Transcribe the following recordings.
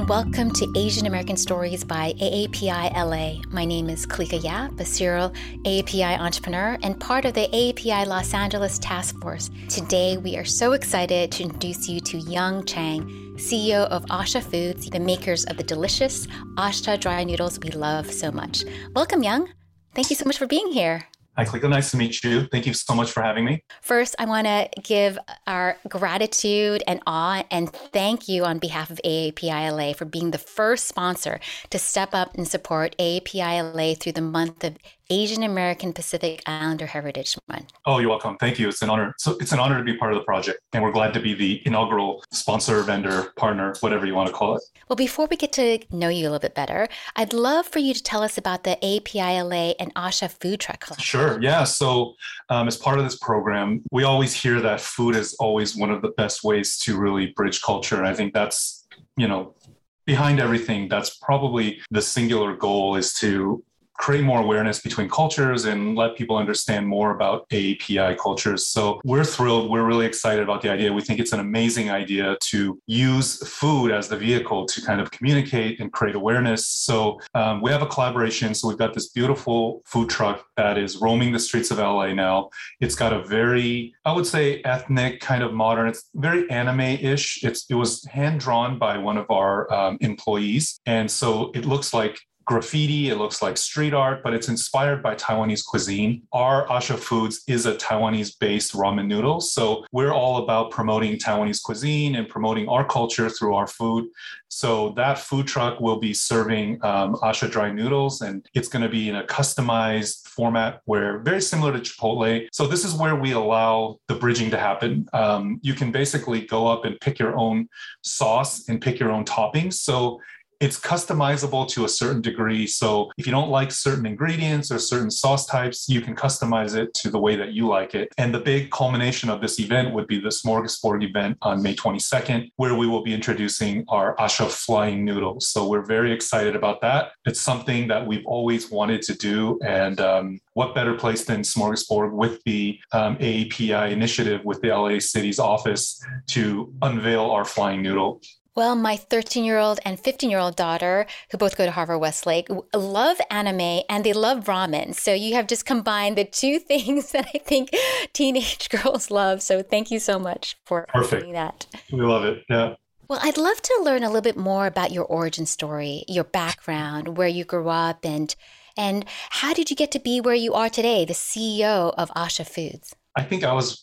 and welcome to Asian American Stories by AAPI LA. My name is Kalika Yap, a serial AAPI entrepreneur and part of the AAPI Los Angeles Task Force. Today, we are so excited to introduce you to Young Chang, CEO of A-Sha Foods, the makers of the delicious Asha dry noodles we love so much. Welcome, Young. Thank you so much for being here. Hi, Kalika. Nice to meet you. Thank you so much for having me. First, I want to give our gratitude and awe and thank you on behalf of AAPI LA for being the first sponsor to step up and support AAPI LA through the month of Asian American Pacific Islander Heritage Month. Oh, you're welcome. Thank you. It's an honor. So it's an honor to be part of the project, and we're glad to be the inaugural sponsor, vendor, partner, whatever you want to call it. Well, before we get to know you a little bit better, I'd love for you to tell us about the AAPI LA and A-Sha Food Truck Club. Sure. Yeah. So as part of this program, we always hear that food is always one of the best ways to really bridge culture. And I think that's, behind everything, that's probably the singular goal, is to create more awareness between cultures and let people understand more about AAPI cultures. So we're thrilled. We're really excited about the idea. We think it's an amazing idea to use food as the vehicle to kind of communicate and create awareness. So we have a collaboration. So we've got this beautiful food truck that is roaming the streets of LA now. It's got a very, I would say, ethnic kind of modern. It's very anime-ish. It was hand-drawn by one of our employees. And so it looks like graffiti, it looks like street art, but it's inspired by Taiwanese cuisine. Our A-Sha Foods is a Taiwanese-based ramen noodle. So we're all about promoting Taiwanese cuisine and promoting our culture through our food. So that food truck will be serving A-Sha dry noodles, and it's going to be in a customized format where very similar to Chipotle. So this is where we allow the bridging to happen. You can basically go up and pick your own sauce and pick your own toppings. So it's customizable to a certain degree. So if you don't like certain ingredients or certain sauce types, you can customize it to the way that you like it. And the big culmination of this event would be the Smorgasbord event on May 22nd, where we will be introducing our A-Sha flying noodles. So we're very excited about that. It's something that we've always wanted to do. And what better place than Smorgasbord with the AAPI initiative with the LA City's office to unveil our flying noodle. Well, my 13-year-old and 15-year-old daughter, who both go to Harvard Westlake, love anime and they love ramen. So you have just combined the two things that I think teenage girls love. So thank you so much for doing that. We love it. Yeah. Well, I'd love to learn a little bit more about your origin story, your background, where you grew up, and how did you get to be where you are today, the CEO of A-Sha Foods? I think I was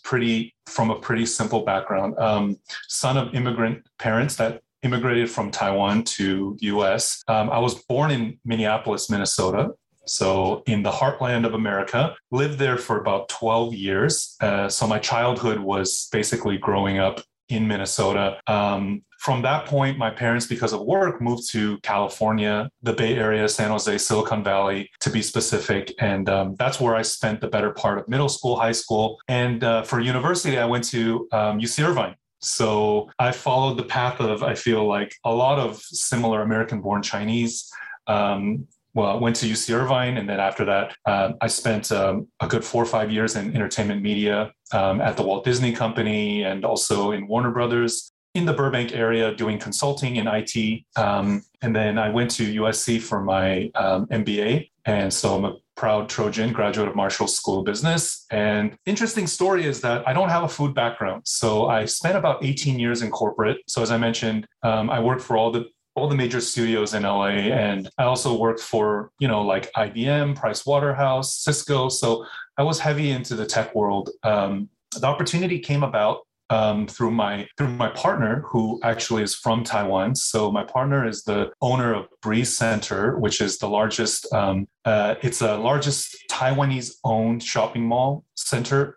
from a pretty simple background, son of immigrant parents that immigrated from Taiwan to the U.S. I was born in Minneapolis, Minnesota, so in the heartland of America, lived there for about 12 years. So my childhood was basically growing up in Minnesota. From that point, my parents, because of work, moved to California, the Bay Area, San Jose, Silicon Valley, to be specific. And that's where I spent the better part of middle school, high school. And for university, I went to UC Irvine. So I followed the path of, I feel like, a lot of similar American-born Chinese. Well, I went to UC Irvine, and then after that, I spent a good 4 or 5 years in entertainment media at the Walt Disney Company and also in Warner Brothers, in the Burbank area doing consulting in IT. And then I went to USC for my MBA. And so I'm a proud Trojan, graduate of Marshall School of Business. And interesting story is that I don't have a food background. So I spent about 18 years in corporate. So as I mentioned, I worked for all the major studios in LA. And I also worked for, like IBM, Pricewaterhouse, Cisco. So I was heavy into the tech world. The opportunity came about through my partner, who actually is from Taiwan. So my partner is the owner of Breeze Center, which is the largest, it's the largest Taiwanese-owned shopping mall center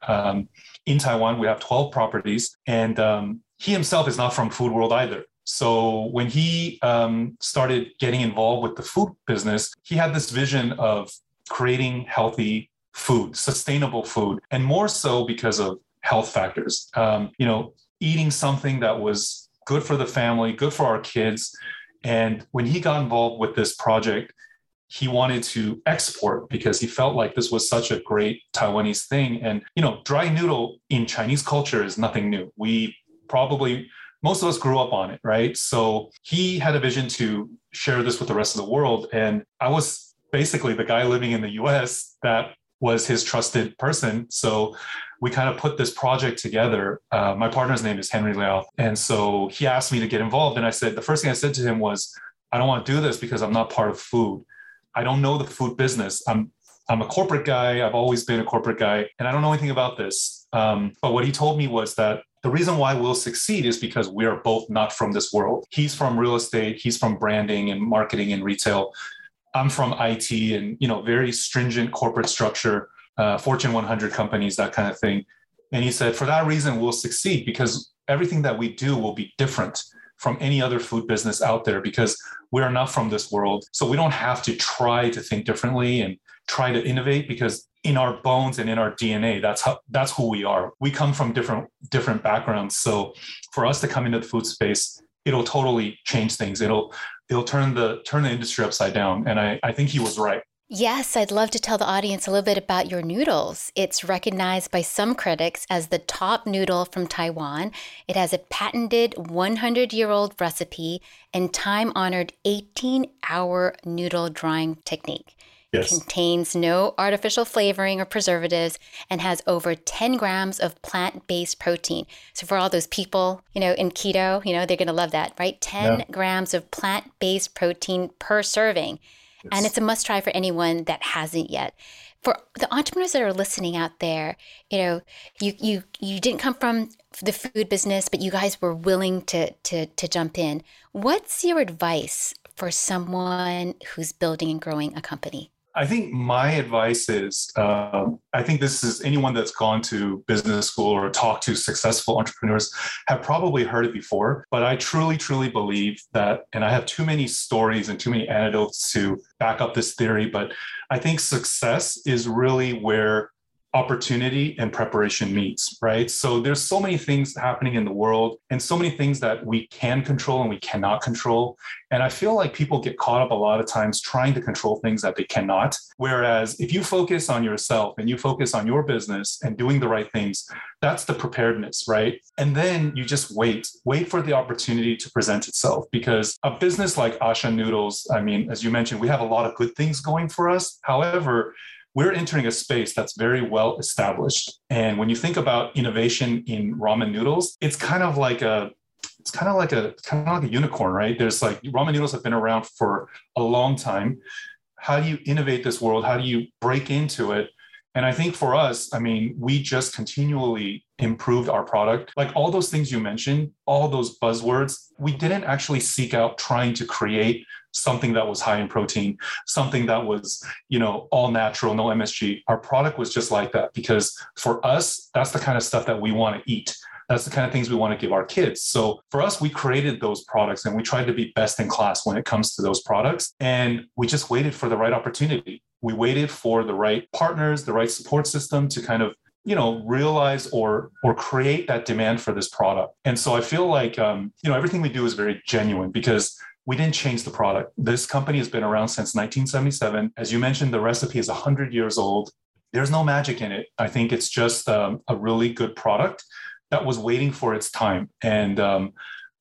in Taiwan. We have 12 properties, and he himself is not from food world either. So when he started getting involved with the food business, he had this vision of creating healthy food, sustainable food, and more so because of health factors, eating something that was good for the family, good for our kids. And when he got involved with this project, he wanted to export because he felt like this was such a great Taiwanese thing. And, dry noodle in Chinese culture is nothing new. We probably most of us grew up on it, right? So he had a vision to share this with the rest of the world. And I was basically the guy living in the US that was his trusted person. So we kind of put this project together. My partner's name is Henry Liao. And so he asked me to get involved. And I said, the first thing I said to him was, I don't want to do this because I'm not part of food. I don't know the food business. I'm a corporate guy. I've always been a corporate guy. And I don't know anything about this. But what he told me was that the reason why we'll succeed is because we are both not from this world. He's from real estate. He's from branding and marketing and retail. I'm from IT and, you know, very stringent corporate structure, Fortune 100 companies, that kind of thing. And he said, for that reason, we'll succeed because everything that we do will be different from any other food business out there because we are not from this world. So we don't have to try to think differently and try to innovate because in our bones and in our DNA, that's who we are. We come from different backgrounds. So for us to come into the food space, it'll totally change things. It'll turn the industry upside down. And I think he was right. Yes, I'd love to tell the audience a little bit about your noodles. It's recognized by some critics as the top noodle from Taiwan. It has a patented 100-year-old recipe and time-honored 18-hour noodle drying technique. Yes. It contains no artificial flavoring or preservatives and has over 10 grams of plant-based protein. So for all those people, you know, in keto, you know, they're going to love that, right? 10 grams of plant-based protein per serving. Yes. And it's a must try for anyone that hasn't yet. For the entrepreneurs that are listening out there, you know, you didn't come from the food business, but you guys were willing to jump in. What's your advice for someone who's building and growing a company? I think my advice is, I think this is anyone that's gone to business school or talked to successful entrepreneurs have probably heard it before, but I truly, truly believe that, and I have too many stories and too many anecdotes to back up this theory, but I think success is really where opportunity and preparation meets, right? So there's so many things happening in the world and so many things that we can control and we cannot control. And I feel like people get caught up a lot of times trying to control things that they cannot. Whereas if you focus on yourself and you focus on your business and doing the right things, that's the preparedness, right? And then you just wait for the opportunity to present itself because a business like Asha Noodles, I mean, as you mentioned, we have a lot of good things going for us. However, we're entering a space that's very well established. And when you think about innovation in ramen noodles, it's kind of like a unicorn, right? There's like ramen noodles have been around for a long time. How do you innovate this world? How do you break into it? And I think for us, I mean, we just continually improved our product. Like all those things you mentioned, all those buzzwords, we didn't actually seek out trying to create something that was high in protein, something that was, you know, all natural, no MSG. Our product was just like that because for us, that's the kind of stuff that we want to eat. That's the kind of things we want to give our kids. So for us, we created those products and we tried to be best in class when it comes to those products. And we just waited for the right opportunity. We waited for the right partners, the right support system to kind of, you know, realize or create that demand for this product. And so I feel like, you know, everything we do is very genuine because we didn't change the product. This company has been around since 1977. As you mentioned, the recipe is 100 years old. There's no magic in it. I think it's just a really good product that was waiting for its time. And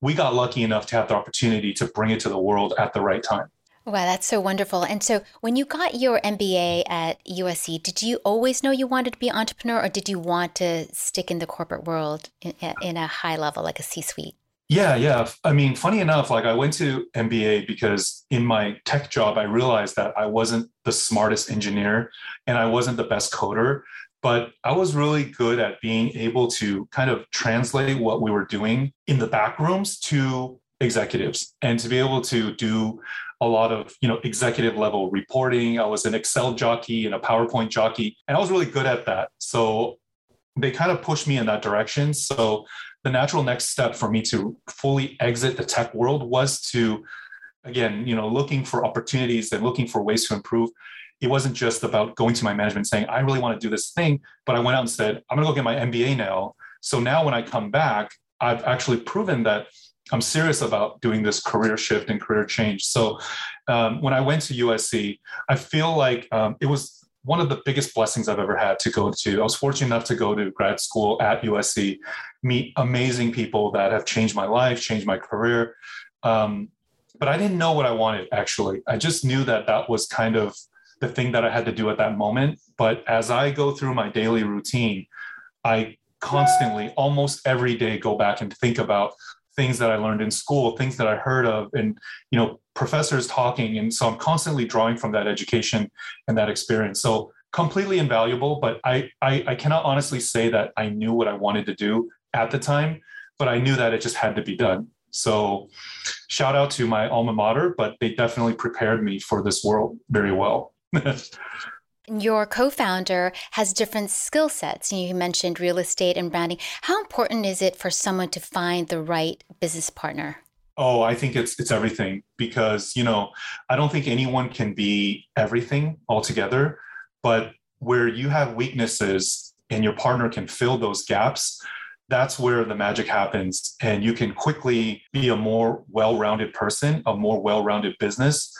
we got lucky enough to have the opportunity to bring it to the world at the right time. Wow, that's so wonderful. And so when you got your MBA at USC, did you always know you wanted to be an entrepreneur or did you want to stick in the corporate world in a high level, like a C-suite? Yeah. I mean, funny enough, like I went to MBA because in my tech job, I realized that I wasn't the smartest engineer and I wasn't the best coder, but I was really good at being able to kind of translate what we were doing in the back rooms to executives and to be able to do a lot of, you know, executive level reporting. I was an Excel jockey and a PowerPoint jockey, and I was really good at that. So they kind of pushed me in that direction. So the natural next step for me to fully exit the tech world was to, again, you know, looking for opportunities and looking for ways to improve. It wasn't just about going to my management saying, I really want to do this thing, but I went out and said, I'm going to go get my MBA now. So now when I come back, I've actually proven that I'm serious about doing this career shift and career change. So when I went to USC, I feel like it was one of the biggest blessings I've ever had to go to. I was fortunate enough to go to grad school at USC, meet amazing people that have changed my life, changed my career. But I didn't know what I wanted, actually. I just knew that that was kind of the thing that I had to do at that moment. But as I go through my daily routine, I constantly, almost every day, go back and think about things that I learned in school, things that I heard of, and, you know, professors talking. And so I'm constantly drawing from that education and that experience. So completely invaluable, but I cannot honestly say that I knew what I wanted to do at the time, but I knew that it just had to be done. So shout out to my alma mater, but they definitely prepared me for this world very well. Your co-founder has different skill sets. You mentioned real estate and branding. How important is it for someone to find the right business partner? Oh, I think it's everything, because, you know, I don't think anyone can be everything altogether, but where you have weaknesses and your partner can fill those gaps, that's where the magic happens. And you can quickly be a more well-rounded person, a more well-rounded business,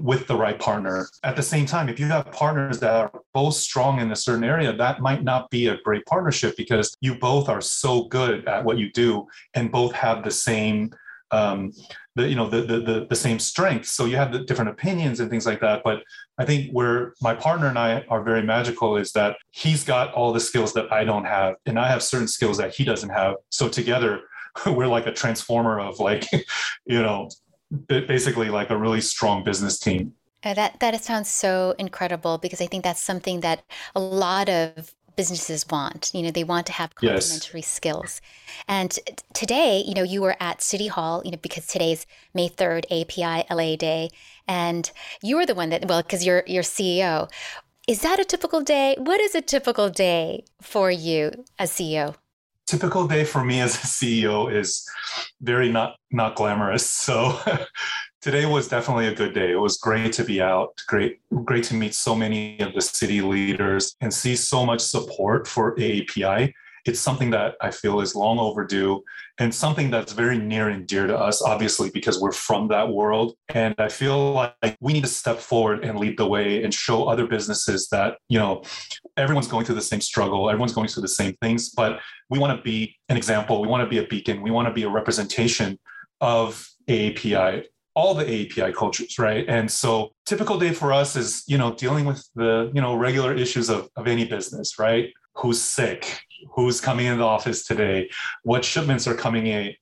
with the right partner. At the same time, if you have partners that are both strong in a certain area, that might not be a great partnership because you both are so good at what you do and both have the same, the same strengths. So you have the different opinions and things like that. But I think where my partner and I are very magical is that he's got all the skills that I don't have, and I have certain skills that he doesn't have. So together, we're like a transformer of, like, you know, basically like a really strong business team. That sounds so incredible, because I think that's something that a lot of businesses want. You know, they want to have complementary skills. And today, you know, you were at City Hall, you know, because today's May 3rd, AAPI LA Day, and you were the one that, well, because you're CEO. Is that a typical day? What is a typical day for you as CEO? Typical day for me as a CEO is very not glamorous. So today was definitely a good day. It was great to be out, great to meet so many of the city leaders and see so much support for AAPI. It's something that I feel is long overdue and something that's very near and dear to us, obviously, because we're from that world. And I feel like we need to step forward and lead the way and show other businesses that, you know, everyone's going through the same struggle. Everyone's going through the same things, but we want to be an example. We want to be a beacon. We want to be a representation of AAPI, all the AAPI cultures, right? And so typical day for us is, you know, dealing with the, you know, regular issues of any business, right? Who's sick? Who's coming into the office today? What shipments are coming in?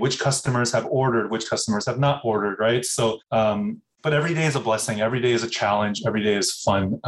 Which customers have ordered? Which customers have not ordered, right? So, but every day is a blessing. Every day is a challenge. Every day is fun.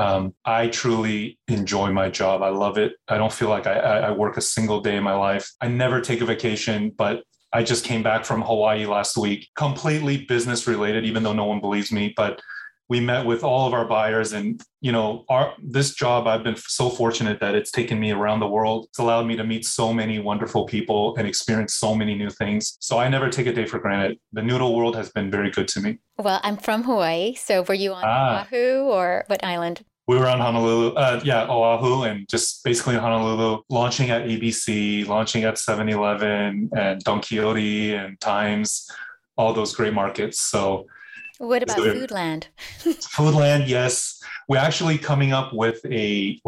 I truly enjoy my job. I love it. I don't feel like I work a single day in my life. I never take a vacation, but I just came back from Hawaii last week, completely business related, even though no one believes me, but we met with all of our buyers, and, you know, this job, I've been so fortunate that it's taken me around the world. It's allowed me to meet so many wonderful people and experience so many new things. So I never take a day for granted. The noodle world has been very good to me. Well, I'm from Hawaii. So were you on Oahu or what island? We were on Honolulu, Oahu, and just basically Honolulu, launching at ABC, launching at 7-Eleven and Don Quixote and Times, all those great markets. So what about Foodland? Foodland, yes. We're going to be coming up with this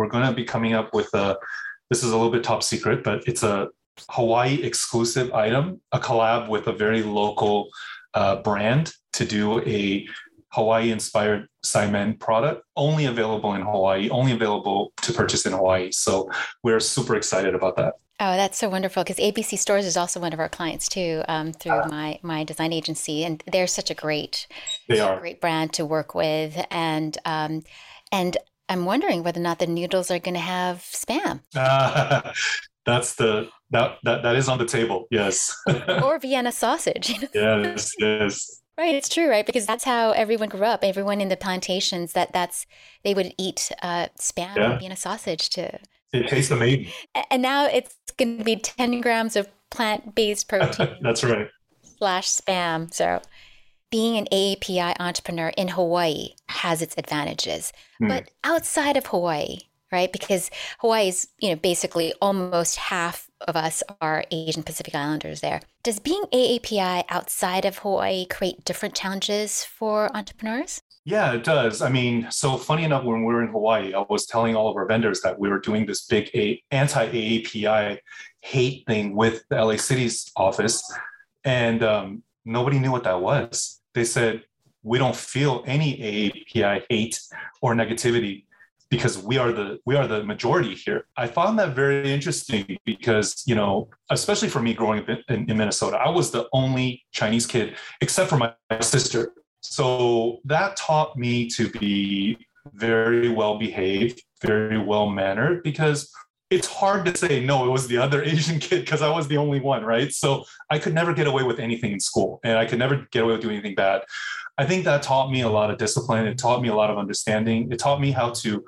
is a little bit top secret, but it's a Hawaii exclusive item, a collab with a very local brand to do a Hawaii-inspired Saimen product, only available in Hawaii, only available to purchase in Hawaii. So we're super excited about that. Oh, that's so wonderful, because ABC Stores is also one of our clients too, through my design agency, and they're such a great brand to work with, and I'm wondering whether or not the noodles are going to have Spam. That is on the table, yes. Or Vienna sausage. Yes. Right, it's true, right? Because that's how everyone grew up. Everyone in the plantations, they would eat Spam and Vienna sausage to. It tastes amazing. And now it's going to be 10 grams of plant-based protein. That's right. /Spam. So being an AAPI entrepreneur in Hawaii has its advantages. But outside of Hawaii, right? Because Hawaii is, you know, basically almost half of us are Asian Pacific Islanders there. Does being AAPI outside of Hawaii create different challenges for entrepreneurs? Yeah, it does. I mean, so funny enough, when we were in Hawaii, I was telling all of our vendors that we were doing this big anti-AAPI hate thing with the LA City's office, and nobody knew what that was. They said, we don't feel any AAPI hate or negativity because we are the majority here. I found that very interesting because, you know, especially for me growing up in Minnesota, I was the only Chinese kid except for my sister. So that taught me to be very well behaved, very well mannered, because it's hard to say, no, it was the other Asian kid because I was the only one, right? So I could never get away with anything in school and I could never get away with doing anything bad. I think that taught me a lot of discipline. It taught me a lot of understanding. It taught me how to,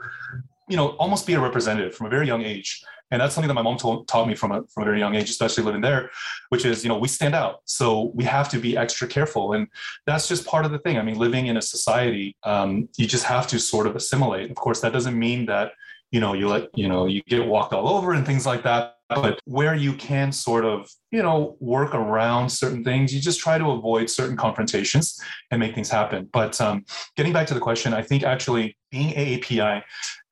you know, almost be a representative from a very young age. And that's something that my mom taught me from a very young age, especially living there, which is, you know, we stand out. So we have to be extra careful. And that's just part of the thing. I mean, living in a society, you just have to sort of assimilate. Of course, that doesn't mean that, you know, you get walked all over and things like that. But where you can sort of, you know, work around certain things, you just try to avoid certain confrontations and make things happen. But getting back to the question, I think actually being AAPI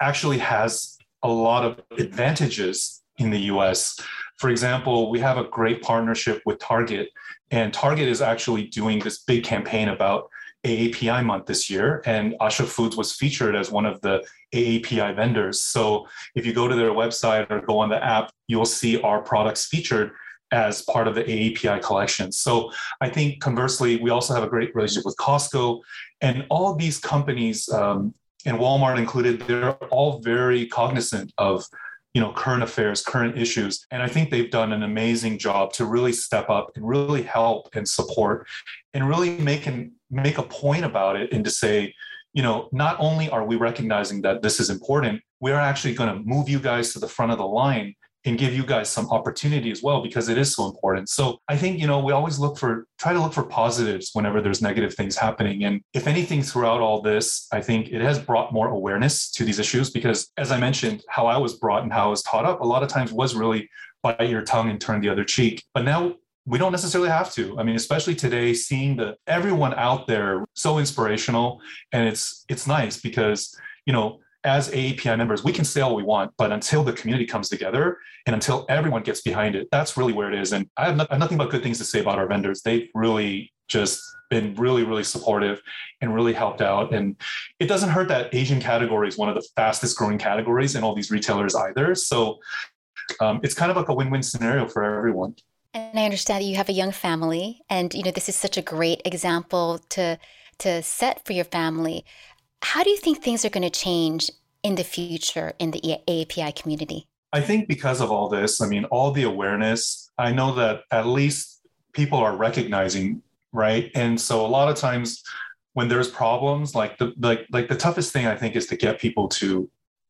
actually has a lot of advantages in the US. For example, we have a great partnership with Target, and Target is actually doing this big campaign about AAPI month this year, and A-Sha Foods was featured as one of the AAPI vendors. So if you go to their website or go on the app, you'll see our products featured as part of the AAPI collection. So I think conversely, we also have a great relationship with Costco, and all these companies, and Walmart included, they're all very cognizant of, you know, current affairs, current issues. And I think they've done an amazing job to really step up and really help and support and really make a point about it, and to say, you know, not only are we recognizing that this is important, we are actually going to move you guys to the front of the line and give you guys some opportunity as well, because it is so important. So I think, you know, we always try to look for positives whenever there's negative things happening. And if anything, throughout all this, I think it has brought more awareness to these issues, because as I mentioned, how I was brought and how I was taught up a lot of times was really bite your tongue and turn the other cheek. But now we don't necessarily have to. I mean, especially today, seeing everyone out there so inspirational, and it's nice because, you know, as AAPI members, we can say all we want, but until the community comes together and until everyone gets behind it, that's really where it is. And I have nothing but good things to say about our vendors. They've really just been really, really supportive and really helped out. And it doesn't hurt that Asian category is one of the fastest growing categories in all these retailers either. So it's kind of like a win-win scenario for everyone. And I understand that you have a young family, and, you know, this is such a great example to set for your family. How do you think things are going to change in the future in the AAPI community? I think because of all this, I mean, all the awareness, I know that at least people are recognizing, right? And so a lot of times when there's problems, like the toughest thing I think is to get people to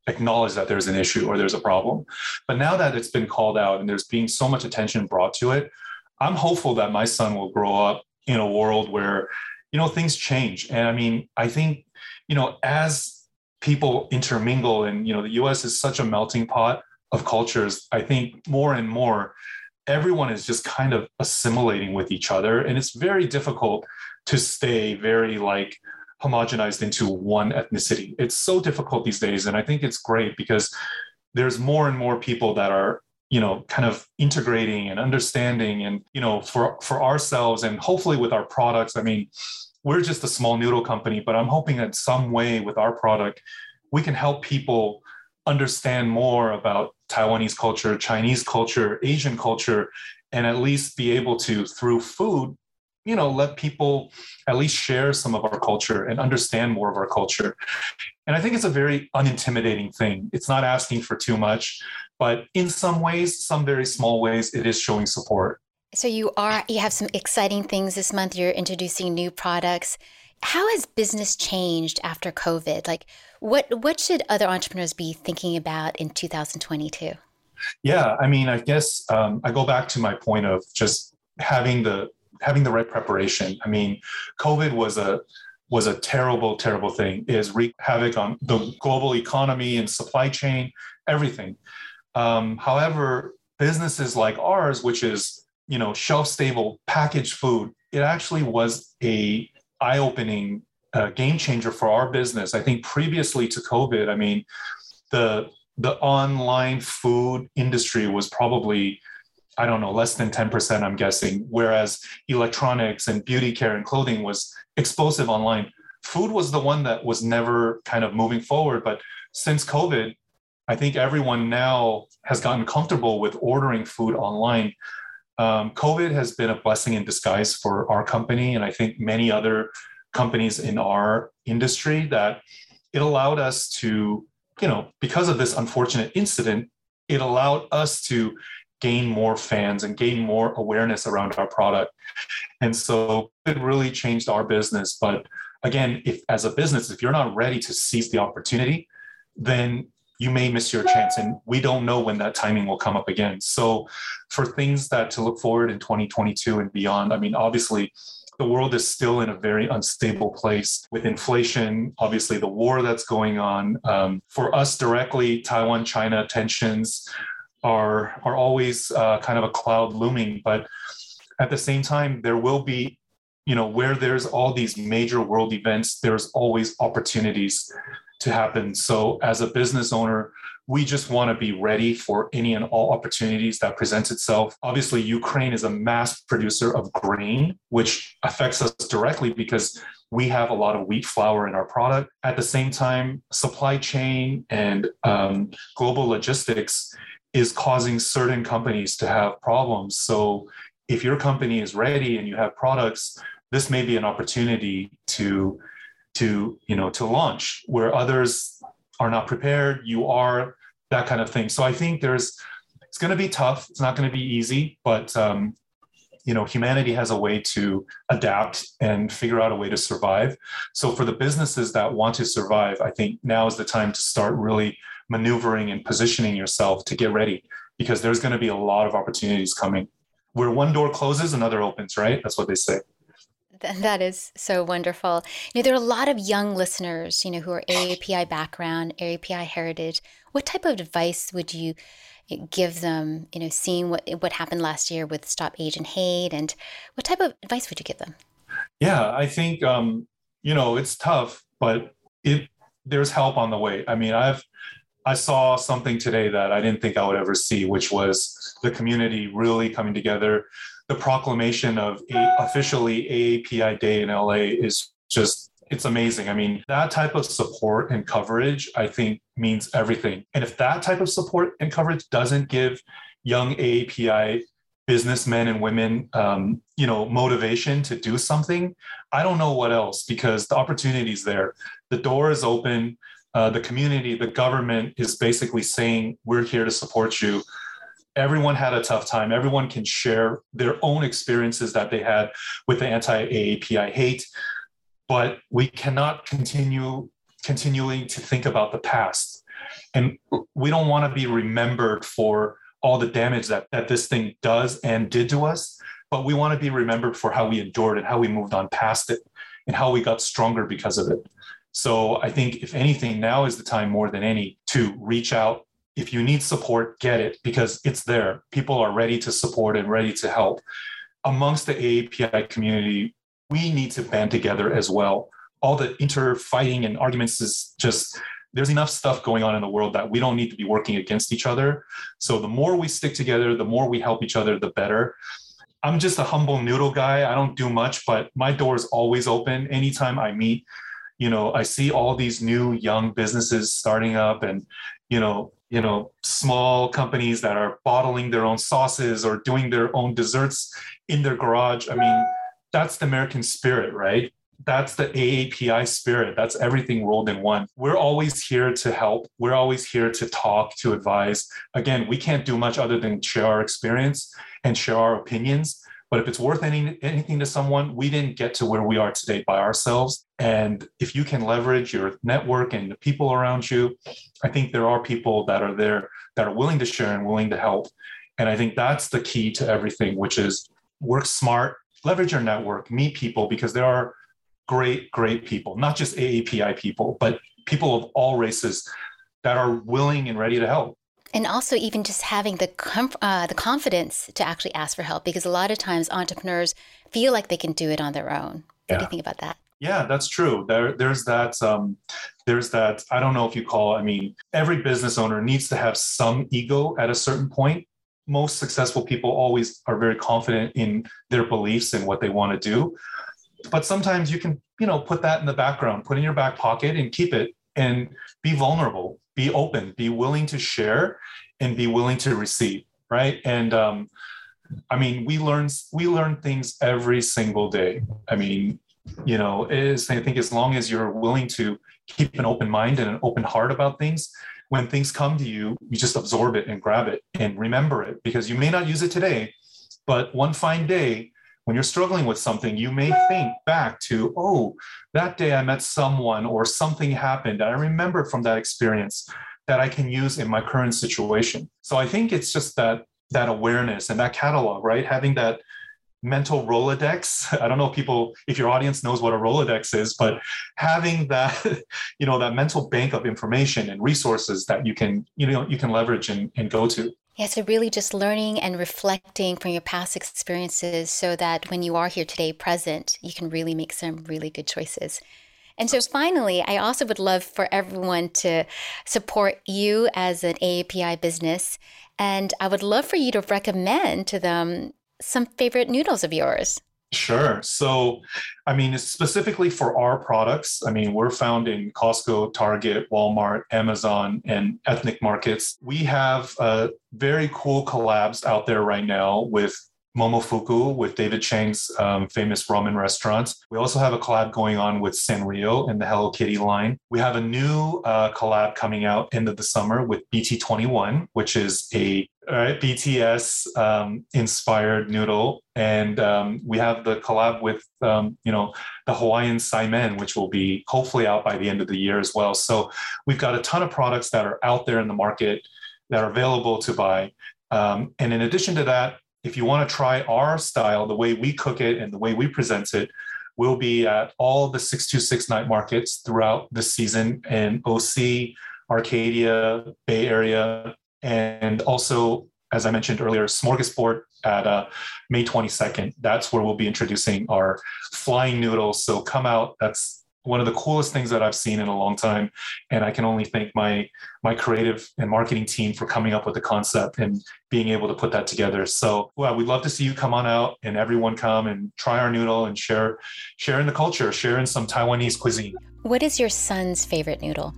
acknowledge that there's an issue or there's a problem. But now that it's been called out and there's being so much attention brought to it, I'm hopeful that my son will grow up in a world where, you know, things change. And I mean, I think, you know, as people intermingle and, you know, the US is such a melting pot of cultures, I think more and more, everyone is just kind of assimilating with each other. And it's very difficult to stay very like homogenized into one ethnicity. It's so difficult these days. And I think it's great because there's more and more people that are, you know, kind of integrating and understanding. And, you know, for ourselves and hopefully with our products, I mean, we're just a small noodle company, but I'm hoping that some way with our product, we can help people understand more about Taiwanese culture, Chinese culture, Asian culture, and at least be able to, through food, you know, let people at least share some of our culture and understand more of our culture. And I think it's a very unintimidating thing. It's not asking for too much, but in some ways, some very small ways, it is showing support. So you have some exciting things this month. You're introducing new products. How has business changed after COVID? Like what should other entrepreneurs be thinking about in 2022? Yeah, I mean, I guess I go back to my point of just having the right preparation. I mean, COVID was a terrible, terrible thing. It has wreaked havoc on the global economy and supply chain, everything. However, businesses like ours, which is, you know, shelf-stable packaged food, it actually was a eye-opening a game changer for our business. I think previously to COVID, I mean, the online food industry was probably, I don't know, less than 10%, I'm guessing, whereas electronics and beauty care and clothing was explosive online. Food was the one that was never kind of moving forward. But since COVID, I think everyone now has gotten comfortable with ordering food online. COVID has been a blessing in disguise for our company, and I think many other companies in our industry, that it allowed us to, you know, because of this unfortunate incident, it allowed us to gain more fans and gain more awareness around our product. And so it really changed our business. But again, if as a business, if you're not ready to seize the opportunity, then you may miss your chance. And we don't know when that timing will come up again. So for things that to look forward in 2022 and beyond, I mean, obviously, the world is still in a very unstable place with inflation, obviously the war that's going on. For us directly, Taiwan-China tensions are always kind of a cloud looming. But at the same time, there will be, you know, where there's all these major world events, there's always opportunities to happen. So as a business owner, we just want to be ready for any and all opportunities that presents itself. Obviously, Ukraine is a mass producer of grain, which affects us directly because we have a lot of wheat flour in our product. At the same time, supply chain and global logistics is causing certain companies to have problems. So if your company is ready and you have products, this may be an opportunity to launch where others are not prepared, you are, that kind of thing. So I think it's going to be tough. It's not going to be easy, but, humanity has a way to adapt and figure out a way to survive. So for the businesses that want to survive, I think now is the time to start really maneuvering and positioning yourself to get ready, because there's going to be a lot of opportunities coming. Where one door closes, another opens, right? That's what they say. That is so wonderful. There are a lot of young listeners, who are AAPI background, AAPI heritage. What type of advice would you give them, seeing what happened last year with Stop Asian Hate? And what type of advice would you give them? Yeah, I think, it's tough, but there's help on the way. I mean, I saw something today that I didn't think I would ever see, which was the community really coming together. The proclamation of officially AAPI Day in LA is just, it's amazing. I mean, that type of support and coverage, I think, means everything. And if that type of support and coverage doesn't give young AAPI businessmen and women, motivation to do something, I don't know what else, because the opportunity is there. The door is open. The community, the government is basically saying, we're here to support you. Everyone had a tough time. Everyone can share their own experiences that they had with the anti-AAPI hate, but we cannot continuing to think about the past. And we don't want to be remembered for all the damage that this thing does and did to us, but we want to be remembered for how we endured and how we moved on past it and how we got stronger because of it. So I think if anything, now is the time more than any to reach out. If you need support, get it, because it's there. People are ready to support and ready to help. Amongst the AAPI community, we need to band together as well. All the inter-fighting and arguments is just, there's enough stuff going on in the world that we don't need to be working against each other. So the more we stick together, the more we help each other, the better. I'm just a humble noodle guy. I don't do much, but my door is always open. Anytime I meet, I see all these new young businesses starting up and, small companies that are bottling their own sauces or doing their own desserts in their garage. I mean, that's the American spirit, right? That's the AAPI spirit. That's everything rolled in one. We're always here to help. We're always here to talk, to advise. Again, we can't do much other than share our experience and share our opinions. But if it's worth anything to someone, we didn't get to where we are today by ourselves. And if you can leverage your network and the people around you, I think there are people that are there that are willing to share and willing to help. And I think that's the key to everything, which is work smart, leverage your network, meet people, because there are great, great people, not just AAPI people, but people of all races that are willing and ready to help. And also even just having the confidence to actually ask for help, because a lot of times entrepreneurs feel like they can do it on their own. What do you think about that? Yeah, that's true. There's that, I don't know if you call, I mean, every business owner needs to have some ego at a certain point. Most successful people always are very confident in their beliefs and what they want to do. But sometimes you can, put that in the background, put it in your back pocket and keep it and be vulnerable, be open, be willing to share and be willing to receive. Right. And, we learn things every single day. I think as long as you're willing to keep an open mind and an open heart about things, when things come to you, you just absorb it and grab it and remember it, because you may not use it today, but one fine day, when you're struggling with something, you may think back to, oh, that day I met someone or something happened. I remember from that experience that I can use in my current situation. So I think it's just that awareness and that catalog, right? Having that mental Rolodex. I don't know if your audience knows what a Rolodex is, but having that, that mental bank of information and resources that you can leverage and go to. Yeah, so really just learning and reflecting from your past experiences so that when you are here today, present, you can really make some really good choices. And so finally, I also would love for everyone to support you as an AAPI business. And I would love for you to recommend to them some favorite noodles of yours. Sure. So, specifically for our products, we're found in Costco, Target, Walmart, Amazon, and ethnic markets. We have very cool collabs out there right now with Momofuku, with David Chang's famous ramen restaurant. We also have a collab going on with Sanrio and the Hello Kitty line. We have a new collab coming out end of the summer with BT21, which is a BTS inspired noodle. And we have the collab with, the Hawaiian Saimen, which will be hopefully out by the end of the year as well. So we've got a ton of products that are out there in the market that are available to buy. And in addition to that, if you want to try our style, the way we cook it and the way we present it, we'll be at all the 626 night markets throughout the season in OC, Arcadia, Bay Area, and also, as I mentioned earlier, Smorgasbord at May 22nd. That's where we'll be introducing our flying noodles. So come out. That's one of the coolest things that I've seen in a long time. And I can only thank my creative and marketing team for coming up with the concept and being able to put that together. So well, we'd love to see you come on out and everyone come and try our noodle and share in the culture, share in some Taiwanese cuisine. What is your son's favorite noodle?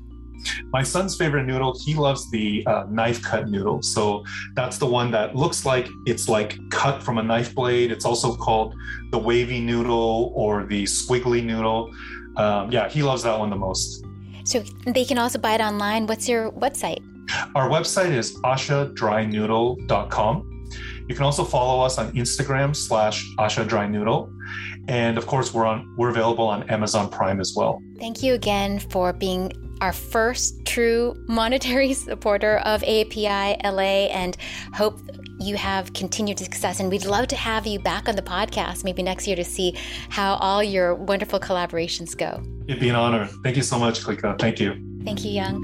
My son's favorite noodle, he loves the knife cut noodle. So that's the one that looks like it's like cut from a knife blade. It's also called the wavy noodle or the squiggly noodle. He loves that one the most. So they can also buy it online. What's your website? Our website is AshaDryNoodle.com. You can also follow us on Instagram /AshaDryNoodle. And of course, we're available on Amazon Prime as well. Thank you again for being our first true monetary supporter of AAPI LA, and hope you have continued success. And we'd love to have you back on the podcast maybe next year to see how all your wonderful collaborations go. It'd be an honor. Thank you so much, Kalika. Thank you. Thank you, Young.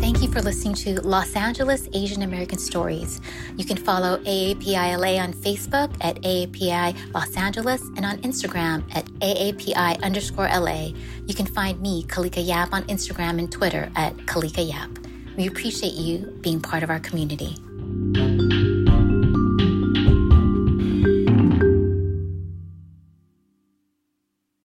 Thank you for listening to Los Angeles Asian American Stories. You can follow AAPI LA on Facebook at AAPI Los Angeles and on Instagram at AAPI_LA. You can find me, Kalika Yap, on Instagram and Twitter at Kalika Yap. We appreciate you being part of our community.